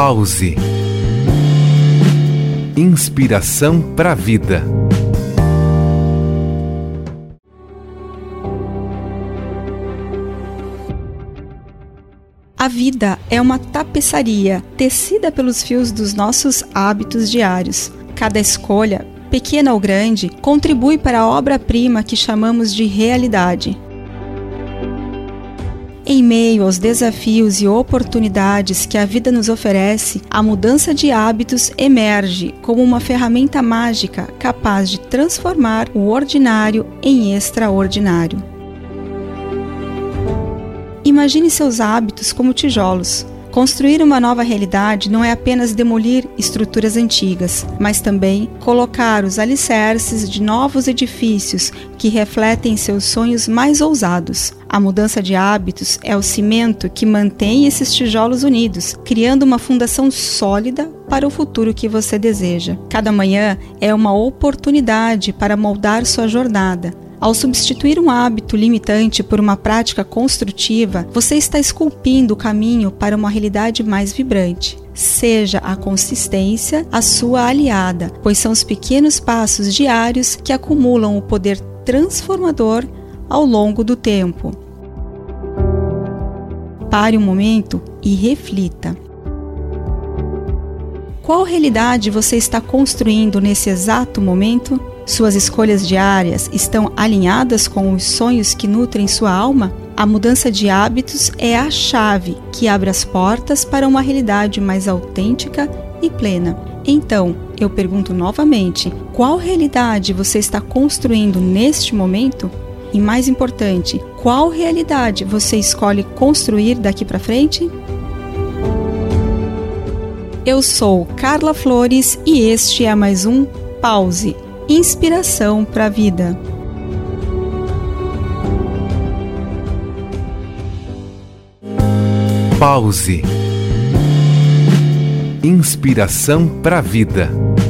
Pause. Inspiração para a vida. A vida é uma tapeçaria tecida pelos fios dos nossos hábitos diários. Cada escolha, pequena ou grande, contribui para a obra-prima que chamamos de realidade. Em meio aos desafios e oportunidades que a vida nos oferece, a mudança de hábitos emerge como uma ferramenta mágica capaz de transformar o ordinário em extraordinário. Imagine seus hábitos como tijolos. Construir uma nova realidade não é apenas demolir estruturas antigas, mas também colocar os alicerces de novos edifícios que refletem seus sonhos mais ousados. A mudança de hábitos é o cimento que mantém esses tijolos unidos, criando uma fundação sólida para o futuro que você deseja. Cada manhã é uma oportunidade para moldar sua jornada. Ao substituir um hábito limitante por uma prática construtiva, você está esculpindo o caminho para uma realidade mais vibrante. Seja a consistência a sua aliada, pois são os pequenos passos diários que acumulam o poder transformador ao longo do tempo. Pare um momento e reflita. Qual realidade você está construindo nesse exato momento? Suas escolhas diárias estão alinhadas com os sonhos que nutrem sua alma? A mudança de hábitos é a chave que abre as portas para uma realidade mais autêntica e plena. Então, eu pergunto novamente, qual realidade você está construindo neste momento? E mais importante, qual realidade você escolhe construir daqui para frente? Eu sou Karla Flores e este é mais um Pause. Inspiração para a vida. Pause. Inspiração para a vida.